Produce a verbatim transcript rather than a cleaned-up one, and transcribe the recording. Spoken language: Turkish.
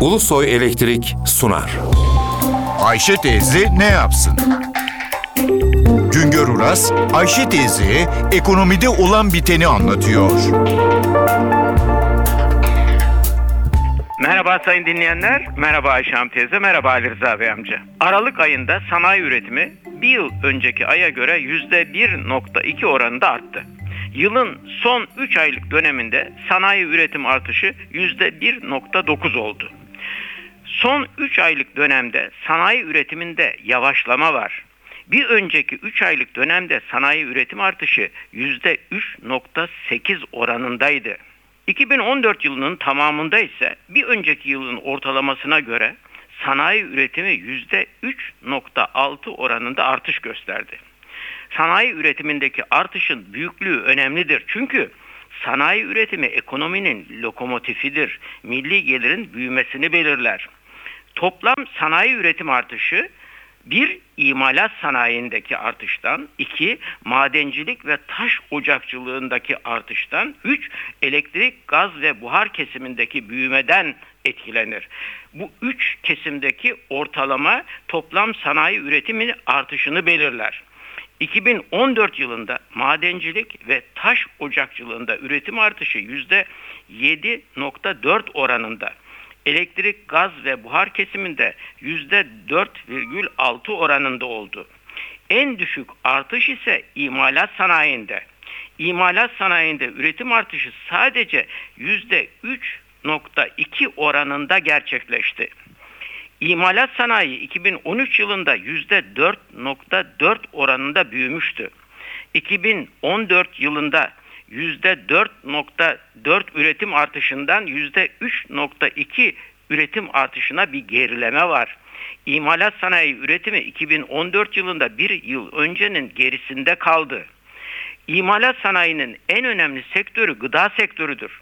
Ulusoy Elektrik sunar. Ayşe Teyze ne yapsın? Güngör Uras, Ayşe Teyze'ye ekonomide olan biteni anlatıyor. Merhaba sayın dinleyenler, merhaba Ayşe Hanım teyze, merhaba Ali Rıza Bey amca. Aralık ayında sanayi üretimi bir yıl önceki aya göre yüzde bir virgül iki oranında arttı. Yılın son üç aylık döneminde sanayi üretim artışı yüzde bir virgül dokuz oldu. Son üç aylık dönemde sanayi üretiminde yavaşlama var. Bir önceki üç aylık dönemde sanayi üretim artışı yüzde üç virgül sekiz oranındaydı. iki bin on dört yılının tamamında ise bir önceki yılın ortalamasına göre sanayi üretimi yüzde üç virgül altı oranında artış gösterdi. Sanayi üretimindeki artışın büyüklüğü önemlidir. Çünkü sanayi üretimi ekonominin lokomotifidir. Milli gelirin büyümesini belirler. Toplam sanayi üretim artışı bir imalat sanayindeki artıştan, iki madencilik ve taş ocakçılığındaki artıştan, üç elektrik, gaz ve buhar kesimindeki büyümeden etkilenir. Bu üç kesimdeki ortalama toplam sanayi üretiminin artışını belirler. iki bin on dört yılında madencilik ve taş ocakçılığında üretim artışı yüzde yedi virgül dört oranında, elektrik, gaz ve buhar kesiminde yüzde dört virgül altı oranında oldu. En düşük artış ise imalat sanayinde. İmalat sanayinde üretim artışı sadece yüzde üç virgül iki oranında gerçekleşti. İmalat sanayi iki bin on üç yılında yüzde dört virgül dört oranında büyümüştü. iki bin on dört yılında yüzde dört virgül dört üretim artışından yüzde üç virgül iki üretim artışına bir gerileme var. İmalat sanayi üretimi iki bin on dört yılında bir yıl öncenin gerisinde kaldı. İmalat sanayinin en önemli sektörü gıda sektörüdür.